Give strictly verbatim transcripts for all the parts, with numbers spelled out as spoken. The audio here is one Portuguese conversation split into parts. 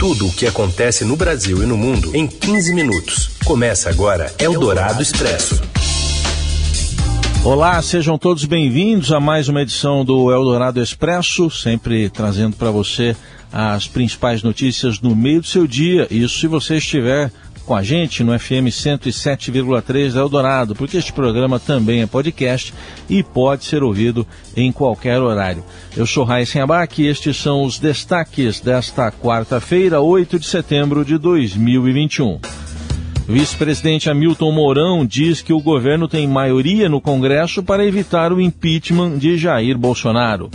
Tudo o que acontece no Brasil e no mundo em quinze minutos. Começa agora Eldorado Expresso. Olá, sejam todos bem-vindos a mais uma edição do Eldorado Expresso, sempre trazendo para você as principais notícias no meio do seu dia. Isso se você estiver com a gente no F M cento e sete vírgula três Eldorado, porque este programa também é podcast e pode ser ouvido em qualquer horário. Eu sou Raíssen Abac e estes são os destaques desta quarta-feira, oito de setembro de dois mil e vinte e um. Vice-presidente Hamilton Mourão diz que o governo tem maioria no Congresso para evitar o impeachment de Jair Bolsonaro.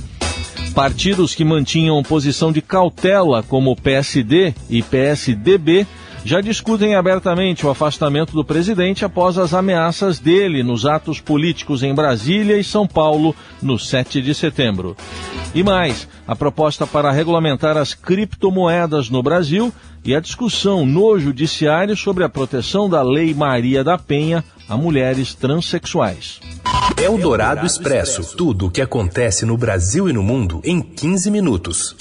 Partidos que mantinham posição de cautela, como o P S D e P S D B, já discutem abertamente o afastamento do presidente após as ameaças dele nos atos políticos em Brasília e São Paulo no sete de setembro. E mais, a proposta para regulamentar as criptomoedas no Brasil e a discussão no judiciário sobre a proteção da Lei Maria da Penha a mulheres transexuais. Eldorado Expresso, tudo o que acontece no Brasil e no mundo em quinze minutos.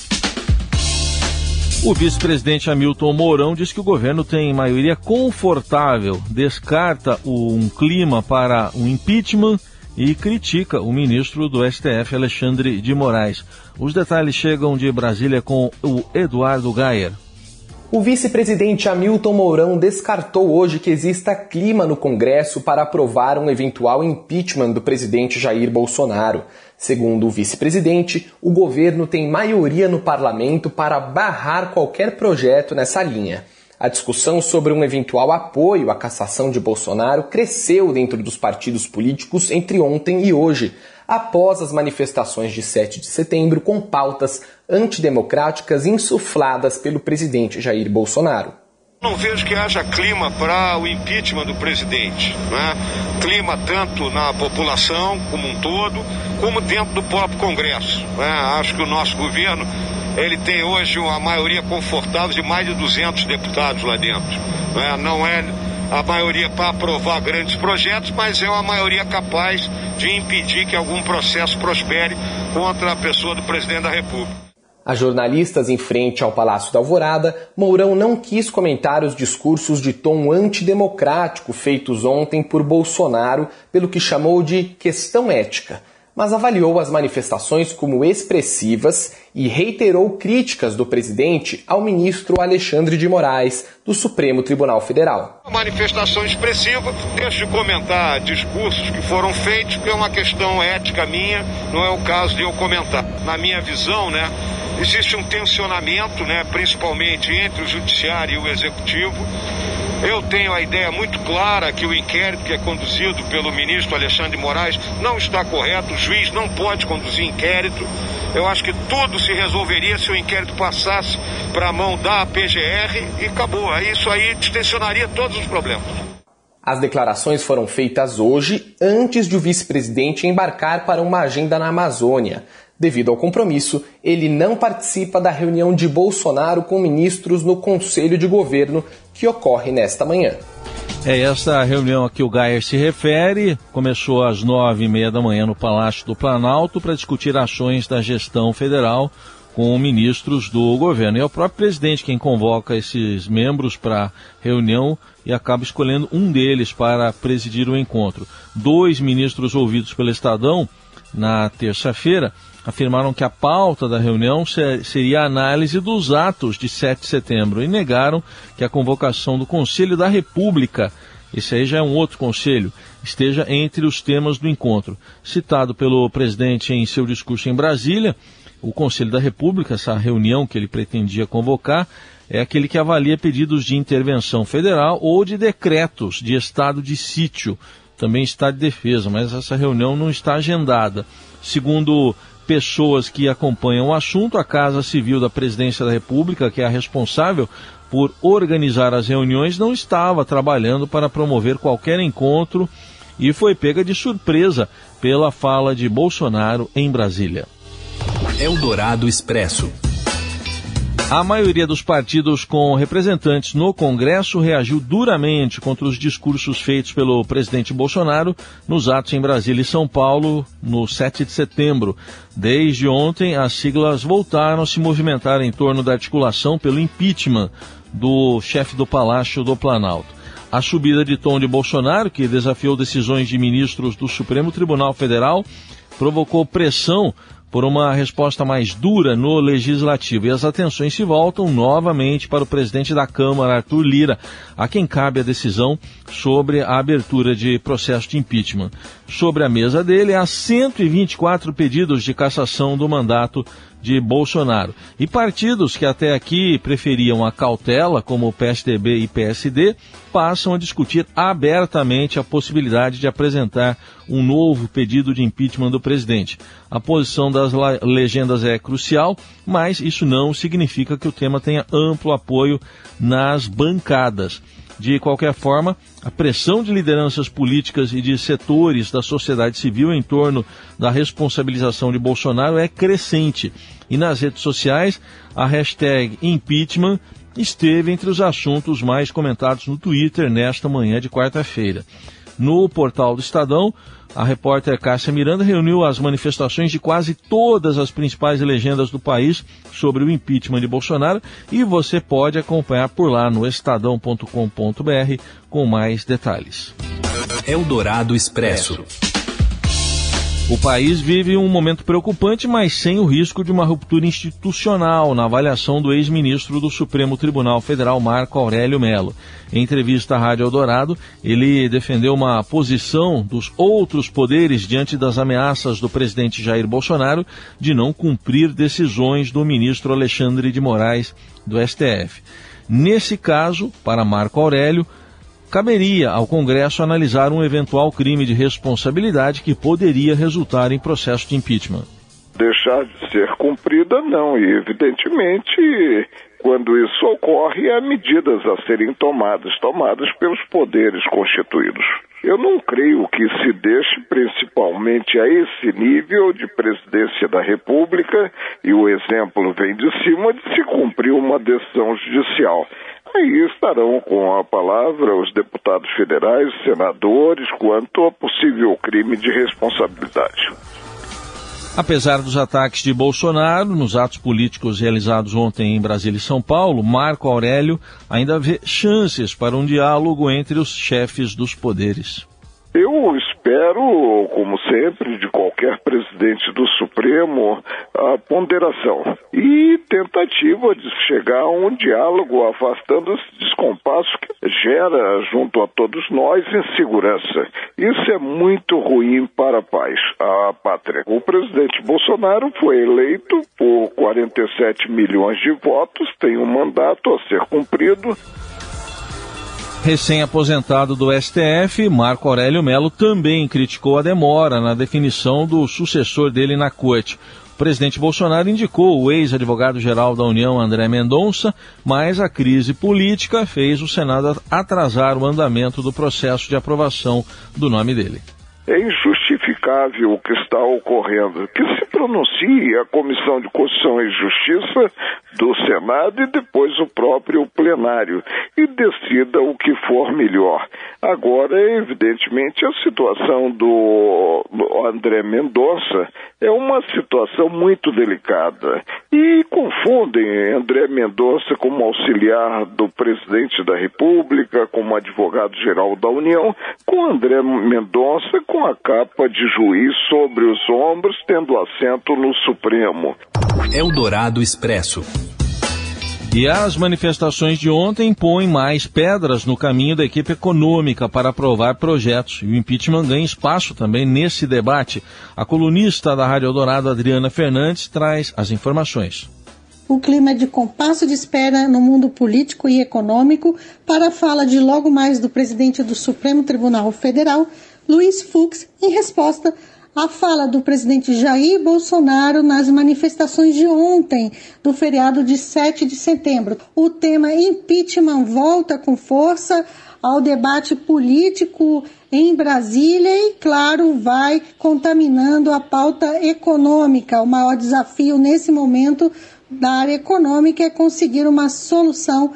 O vice-presidente Hamilton Mourão diz que o governo tem maioria confortável, descarta um clima para um impeachment e critica o ministro do S T F, Alexandre de Moraes. Os detalhes chegam de Brasília com o Eduardo Gayer. O vice-presidente Hamilton Mourão descartou hoje que exista clima no Congresso para aprovar um eventual impeachment do presidente Jair Bolsonaro. Segundo o vice-presidente, o governo tem maioria no parlamento para barrar qualquer projeto nessa linha. A discussão sobre um eventual apoio à cassação de Bolsonaro cresceu dentro dos partidos políticos entre ontem e hoje, após as manifestações de sete de setembro com pautas antidemocráticas insufladas pelo presidente Jair Bolsonaro. Não vejo que haja clima para o impeachment do presidente, né? Clima tanto na população como um todo, como dentro do próprio Congresso, né? Acho que o nosso governo ele tem hoje uma maioria confortável de mais de duzentos deputados lá dentro, né? Não é a maioria para aprovar grandes projetos, mas é uma maioria capaz de impedir que algum processo prospere contra a pessoa do presidente da República. A jornalistas em frente ao Palácio da Alvorada, Mourão não quis comentar os discursos de tom antidemocrático feitos ontem por Bolsonaro pelo que chamou de questão ética, mas avaliou as manifestações como expressivas e reiterou críticas do presidente ao ministro Alexandre de Moraes, do Supremo Tribunal Federal. Uma manifestação expressiva, deixo de comentar discursos que foram feitos, porque é uma questão ética minha, não é o caso de eu comentar. Na minha visão, né? Existe um tensionamento, né, principalmente entre o judiciário e o executivo. Eu tenho a ideia muito clara que o inquérito que é conduzido pelo ministro Alexandre de Moraes não está correto, o juiz não pode conduzir inquérito. Eu acho que tudo se resolveria se o inquérito passasse para a mão da P G R e acabou. Isso aí distensionaria todos os problemas. As declarações foram feitas hoje, antes de o vice-presidente embarcar para uma agenda na Amazônia. Devido ao compromisso, ele não participa da reunião de Bolsonaro com ministros no Conselho de Governo, que ocorre nesta manhã. É esta reunião a que o Gayer se refere. Começou às nove e meia da manhã no Palácio do Planalto para discutir ações da gestão federal com ministros do governo. E é o próprio presidente quem convoca esses membros para reunião e acaba escolhendo um deles para presidir o encontro. Dois ministros ouvidos pelo Estadão na terça-feira afirmaram que a pauta da reunião seria a análise dos atos de sete de setembro e negaram que a convocação do Conselho da República, esse aí já é um outro conselho, esteja entre os temas do encontro. Citado pelo presidente em seu discurso em Brasília, o Conselho da República, essa reunião que ele pretendia convocar, é aquele que avalia pedidos de intervenção federal ou de decretos de estado de sítio, também estado de defesa, mas essa reunião não está agendada. Segundo pessoas que acompanham o assunto, a Casa Civil da Presidência da República, que é a responsável por organizar as reuniões, não estava trabalhando para promover qualquer encontro e foi pega de surpresa pela fala de Bolsonaro em Brasília. Eldorado Expresso. A maioria dos partidos com representantes no Congresso reagiu duramente contra os discursos feitos pelo presidente Bolsonaro nos atos em Brasília e São Paulo no sete de setembro. Desde ontem, as siglas voltaram a se movimentar em torno da articulação pelo impeachment do chefe do Palácio do Planalto. A subida de tom de Bolsonaro, que desafiou decisões de ministros do Supremo Tribunal Federal, provocou pressão por uma resposta mais dura no Legislativo. E as atenções se voltam novamente para o presidente da Câmara, Arthur Lira, a quem cabe a decisão sobre a abertura de processo de impeachment. Sobre a mesa dele, há cento e vinte e quatro pedidos de cassação do mandato de Bolsonaro. E partidos que até aqui preferiam a cautela, como o P S D B e P S D, passam a discutir abertamente a possibilidade de apresentar um novo pedido de impeachment do presidente. A posição das legendas é crucial, mas isso não significa que o tema tenha amplo apoio nas bancadas. De qualquer forma, a pressão de lideranças políticas e de setores da sociedade civil em torno da responsabilização de Bolsonaro é crescente. E nas redes sociais, a hashtag impeachment esteve entre os assuntos mais comentados no Twitter nesta manhã de quarta-feira. No portal do Estadão, a repórter Cássia Miranda reuniu as manifestações de quase todas as principais legendas do país sobre o impeachment de Bolsonaro e você pode acompanhar por lá no estadão ponto com ponto b r com mais detalhes. Eldorado Expresso. O país vive um momento preocupante, mas sem o risco de uma ruptura institucional, na avaliação do ex-ministro do Supremo Tribunal Federal, Marco Aurélio Mello. Em entrevista à Rádio Eldorado, ele defendeu uma posição dos outros poderes diante das ameaças do presidente Jair Bolsonaro de não cumprir decisões do ministro Alexandre de Moraes, do S T F. Nesse caso, para Marco Aurélio, caberia ao Congresso analisar um eventual crime de responsabilidade que poderia resultar em processo de impeachment. Deixar de ser cumprida, não. E, evidentemente, quando isso ocorre, há medidas a serem tomadas, tomadas pelos poderes constituídos. Eu não creio que se deixe, principalmente a esse nível de presidência da República, e o exemplo vem de cima, de se cumprir uma decisão judicial. Aí estarão com a palavra os deputados federais, senadores, quanto ao possível crime de responsabilidade. Apesar dos ataques de Bolsonaro nos atos políticos realizados ontem em Brasília e São Paulo, Marco Aurélio ainda vê chances para um diálogo entre os chefes dos poderes. Eu espero, como sempre, de qualquer presidente do Supremo, a ponderação e tentativa de chegar a um diálogo, afastando esse descompasso que gera, junto a todos nós, insegurança. Isso é muito ruim para a paz, a pátria. O presidente Bolsonaro foi eleito por quarenta e sete milhões de votos, tem um mandato a ser cumprido. Recém-aposentado do S T F, Marco Aurélio Mello também criticou a demora na definição do sucessor dele na corte. O presidente Bolsonaro indicou o ex-advogado-geral da União, André Mendonça, mas a crise política fez o Senado atrasar o andamento do processo de aprovação do nome dele. É injustificável o que está ocorrendo. Que se pronuncie a Comissão de Constituição e Justiça do Senado e depois o próprio plenário e decida o que for melhor. Agora, evidentemente, a situação do André Mendonça é uma situação muito delicada. E confundem André Mendonça como auxiliar do presidente da República, como advogado-geral da União, com André Mendonça com a capa de juiz sobre os ombros, tendo assento no Supremo. Eldorado Expresso. E as manifestações de ontem põem mais pedras no caminho da equipe econômica para aprovar projetos. E o impeachment ganha espaço também nesse debate. A colunista da Rádio Eldorado, Adriana Fernandes, traz as informações. O clima de compasso de espera no mundo político e econômico para a fala de logo mais do presidente do Supremo Tribunal Federal, Luiz Fux, em resposta à fala do presidente Jair Bolsonaro nas manifestações de ontem, do feriado de sete de setembro. O tema impeachment volta com força ao debate político em Brasília e, claro, vai contaminando a pauta econômica, o maior desafio nesse momento da área econômica é conseguir uma solução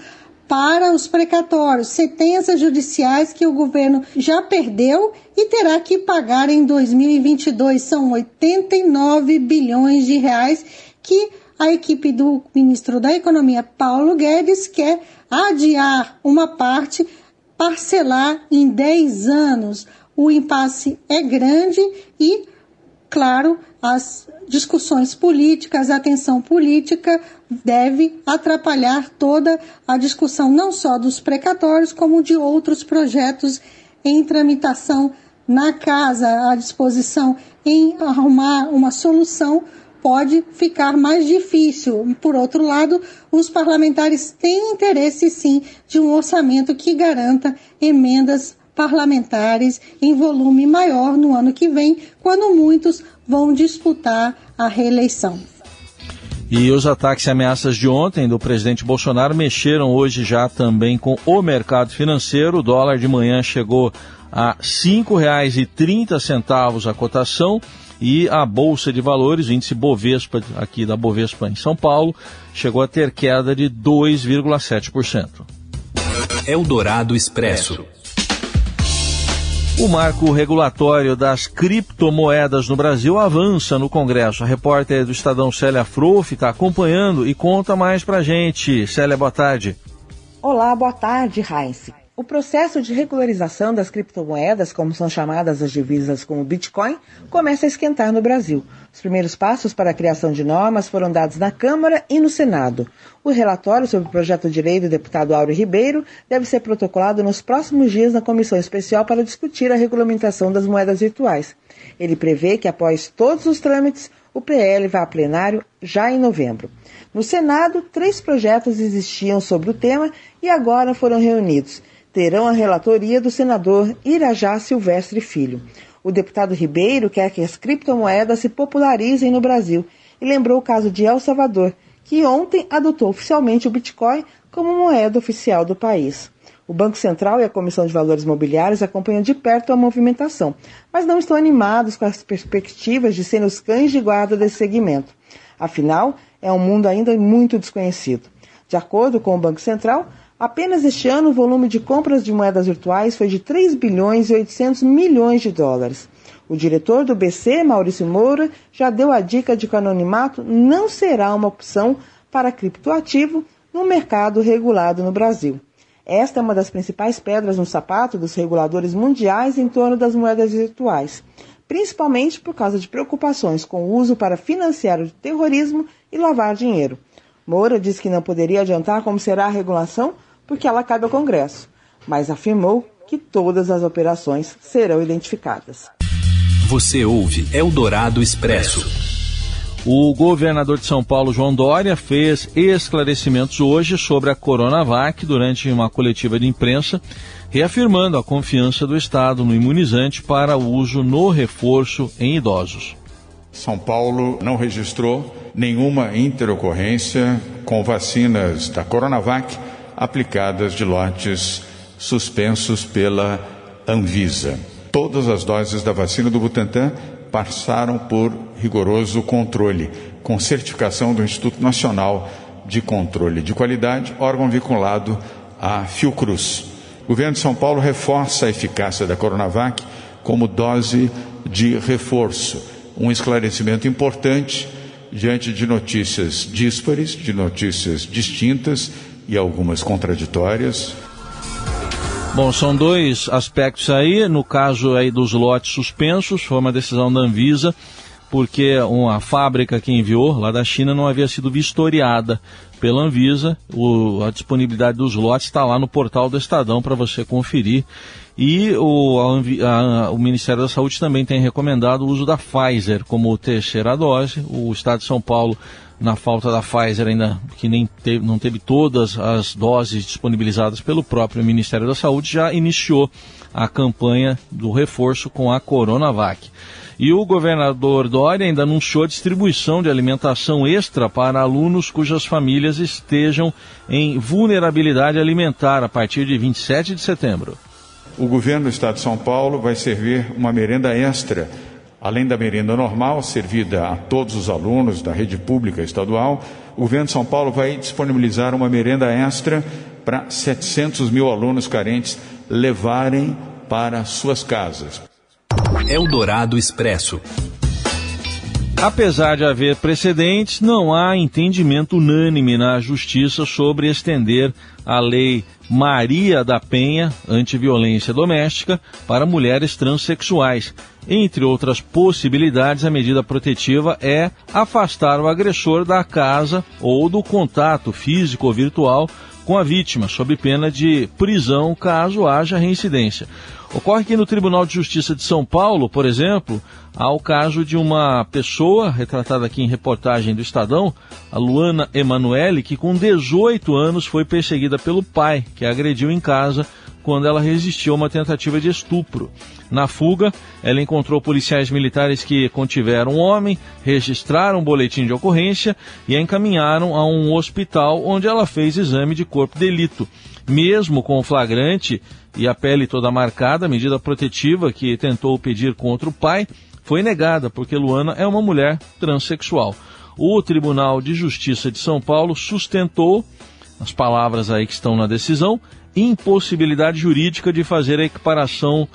para os precatórios, sentenças judiciais que o governo já perdeu e terá que pagar em dois mil e vinte e dois. São oitenta e nove bilhões de reais que a equipe do ministro da Economia, Paulo Guedes, quer adiar uma parte, parcelar em dez anos. O impasse é grande e, claro, as discussões políticas, a tensão política deve atrapalhar toda a discussão, não só dos precatórios, como de outros projetos em tramitação na casa. A disposição em arrumar uma solução pode ficar mais difícil. Por outro lado, os parlamentares têm interesse, sim, de um orçamento que garanta emendas parlamentares em volume maior no ano que vem, quando muitos vão disputar a reeleição. E os ataques e ameaças de ontem do presidente Bolsonaro mexeram hoje já também com o mercado financeiro. O dólar de manhã chegou a cinco reais e trinta centavos a cotação e a Bolsa de Valores, o índice Bovespa, aqui da Bovespa em São Paulo, chegou a ter queda de dois vírgula sete por cento. Eldorado Expresso. O marco regulatório das criptomoedas no Brasil avança no Congresso. A repórter do Estadão, Célia Frouf, está acompanhando e conta mais pra gente. Célia, boa tarde. Olá, boa tarde, Raíssa. O processo de regularização das criptomoedas, como são chamadas as divisas como Bitcoin, começa a esquentar no Brasil. Os primeiros passos para a criação de normas foram dados na Câmara e no Senado. O relatório sobre o projeto de lei do deputado Áureo Ribeiro deve ser protocolado nos próximos dias na Comissão Especial para discutir a regulamentação das moedas virtuais. Ele prevê que, após todos os trâmites, o P L vai a plenário já em novembro. No Senado, três projetos existiam sobre o tema e agora foram reunidos. Terão a relatoria do senador Irajá Silvestre Filho. O deputado Ribeiro quer que as criptomoedas se popularizem no Brasil e lembrou o caso de El Salvador, que ontem adotou oficialmente o Bitcoin como moeda oficial do país. O Banco Central e a Comissão de Valores Mobiliários acompanham de perto a movimentação, mas não estão animados com as perspectivas de serem os cães de guarda desse segmento. Afinal, é um mundo ainda muito desconhecido. De acordo com o Banco Central, apenas este ano, o volume de compras de moedas virtuais foi de três bilhões e oitocentos milhões de dólares. O diretor do B C, Maurício Moura, já deu a dica de que o anonimato não será uma opção para criptoativo no mercado regulado no Brasil. Esta é uma das principais pedras no sapato dos reguladores mundiais em torno das moedas virtuais, principalmente por causa de preocupações com o uso para financiar o terrorismo e lavar dinheiro. Moura disse que não poderia adiantar como será a regulação, porque ela cabe ao Congresso, mas afirmou que todas as operações serão identificadas. Você ouve Eldorado Expresso. O governador de São Paulo, João Dória, fez esclarecimentos hoje sobre a Coronavac durante uma coletiva de imprensa, reafirmando a confiança do Estado no imunizante para o uso no reforço em idosos. São Paulo não registrou nenhuma interocorrência com vacinas da Coronavac aplicadas de lotes suspensos pela Anvisa. Todas as doses da vacina do Butantan passaram por rigoroso controle, com certificação do Instituto Nacional de Controle de Qualidade, órgão vinculado à Fiocruz. O governo de São Paulo reforça a eficácia da Coronavac como dose de reforço. Um esclarecimento importante diante de notícias díspares, de notícias distintas e algumas contraditórias. Bom, são dois aspectos aí. No caso aí dos lotes suspensos, foi uma decisão da Anvisa, porque uma fábrica que enviou lá da China não havia sido vistoriada pela Anvisa. O, a disponibilidade dos lotes está lá no portal do Estadão para você conferir. E o, a, a, o Ministério da Saúde também tem recomendado o uso da Pfizer como terceira dose. O Estado de São Paulo, na falta da Pfizer, ainda que nem teve, não teve todas as doses disponibilizadas pelo próprio Ministério da Saúde, já iniciou a campanha do reforço com a Coronavac. E o governador Dória ainda anunciou a distribuição de alimentação extra para alunos cujas famílias estejam em vulnerabilidade alimentar a partir de vinte e sete de setembro. O governo do Estado de São Paulo vai servir uma merenda extra Além da merenda normal, servida a todos os alunos da rede pública estadual, o governo de São Paulo vai disponibilizar uma merenda extra para setecentos mil alunos carentes levarem para suas casas. Eldorado Expresso. Apesar de haver precedentes, não há entendimento unânime na Justiça sobre estender a Lei Maria da Penha, antiviolência doméstica, para mulheres transexuais. Entre outras possibilidades, a medida protetiva é afastar o agressor da casa ou do contato físico ou virtual com a vítima, sob pena de prisão caso haja reincidência. Ocorre que no Tribunal de Justiça de São Paulo, por exemplo, há o caso de uma pessoa, retratada aqui em reportagem do Estadão, a Luana Emanuele, que com dezoito anos foi perseguida pelo pai, que a agrediu em casa quando ela resistiu a uma tentativa de estupro. Na fuga, ela encontrou policiais militares que contiveram o homem, registraram um boletim de ocorrência e a encaminharam a um hospital onde ela fez exame de corpo de delito. Mesmo com o flagrante e a pele toda marcada, a medida protetiva que tentou pedir contra o pai foi negada, porque Luana é uma mulher transexual. O Tribunal de Justiça de São Paulo sustentou, as palavras aí que estão na decisão, impossibilidade jurídica de fazer a equiparação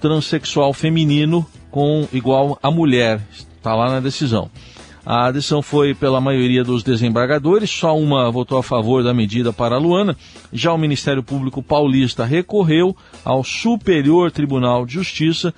transexual feminino com igual a mulher. Está lá na decisão. A decisão foi pela maioria dos desembargadores, só uma votou a favor da medida para a Luana. Já o Ministério Público Paulista recorreu ao Superior Tribunal de Justiça,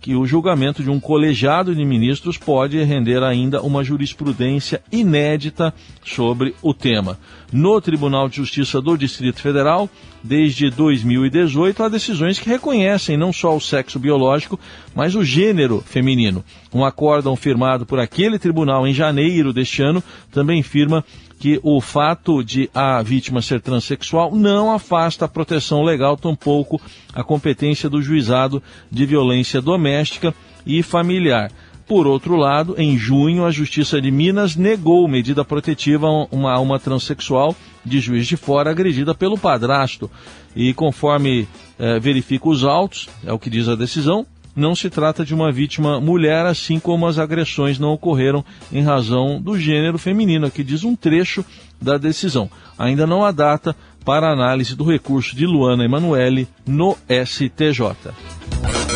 que o julgamento de um colegiado de ministros pode render ainda uma jurisprudência inédita sobre o tema. No Tribunal de Justiça do Distrito Federal, desde dois mil e dezoito, há decisões que reconhecem não só o sexo biológico, mas o gênero feminino. Um acórdão firmado por aquele tribunal em janeiro deste ano também firma que o fato de a vítima ser transexual não afasta a proteção legal, tampouco a competência do juizado de violência doméstica e familiar. Por outro lado, em junho, a Justiça de Minas negou medida protetiva a uma, a uma transexual de Juiz de Fora agredida pelo padrasto. E conforme eh, verifica os autos, é o que diz a decisão, não se trata de uma vítima mulher, assim como as agressões não ocorreram em razão do gênero feminino. Aqui diz um trecho da decisão. Ainda não há data para análise do recurso de Luana Emanuele no S T J.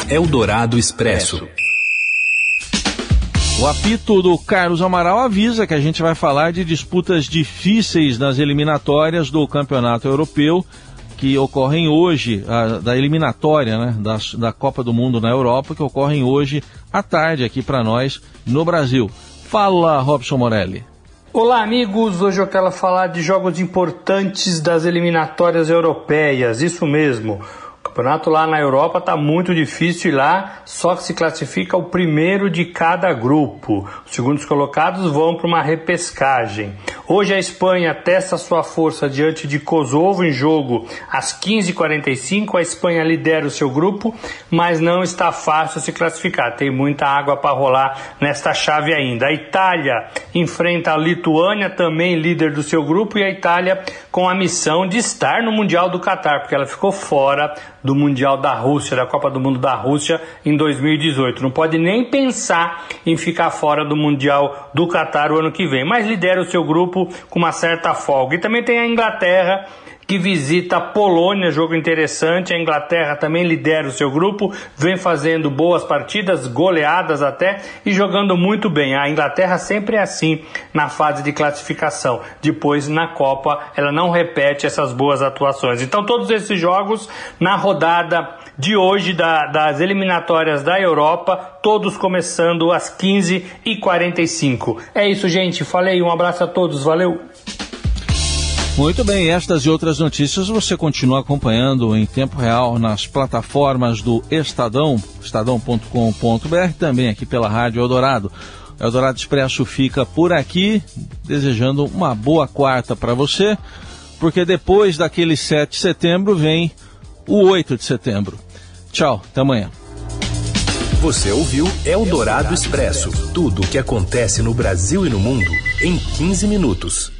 Eldorado Expresso. O apito do Carlos Amaral avisa que a gente vai falar de disputas difíceis nas eliminatórias do Campeonato Europeu, que ocorrem hoje, a, da eliminatória, né, da, da Copa do Mundo na Europa, que ocorrem hoje à tarde aqui para nós no Brasil. Fala, Robson Morelli. Olá, amigos. Hoje eu quero falar de jogos importantes das eliminatórias europeias, isso mesmo. O campeonato lá na Europa está muito difícil e lá só se classifica o primeiro de cada grupo. Os segundos colocados vão para uma repescagem. Hoje a Espanha testa sua força diante de Kosovo em jogo às quinze e quarenta e cinco. A Espanha lidera o seu grupo, mas não está fácil se classificar. Tem muita água para rolar nesta chave ainda. A Itália enfrenta a Lituânia, também líder do seu grupo, e a Itália com a missão de estar no Mundial do Catar, porque ela ficou fora do Mundial da Rússia, da Copa do Mundo da Rússia em dois mil e dezoito. Não pode nem pensar em ficar fora do Mundial do Catar o ano que vem, mas lidera o seu grupo com uma certa folga. E também tem a Inglaterra, que visita a Polônia, jogo interessante. A Inglaterra também lidera o seu grupo, vem fazendo boas partidas, goleadas até, e jogando muito bem. A Inglaterra sempre é assim na fase de classificação. Depois, na Copa, ela não repete essas boas atuações. Então, todos esses jogos na rodada de hoje da, das eliminatórias da Europa, todos começando às quinze e quarenta e cinco. É isso, gente. Falei. Um abraço a todos. Valeu! Muito bem, estas e outras notícias você continua acompanhando em tempo real nas plataformas do Estadão, estadão ponto com ponto b r, também aqui pela Rádio Eldorado. O Eldorado Expresso fica por aqui, desejando uma boa quarta para você, porque depois daquele sete de setembro vem o oito de setembro. Tchau, até amanhã. Você ouviu Eldorado Expresso, tudo o que acontece no Brasil e no mundo em quinze minutos.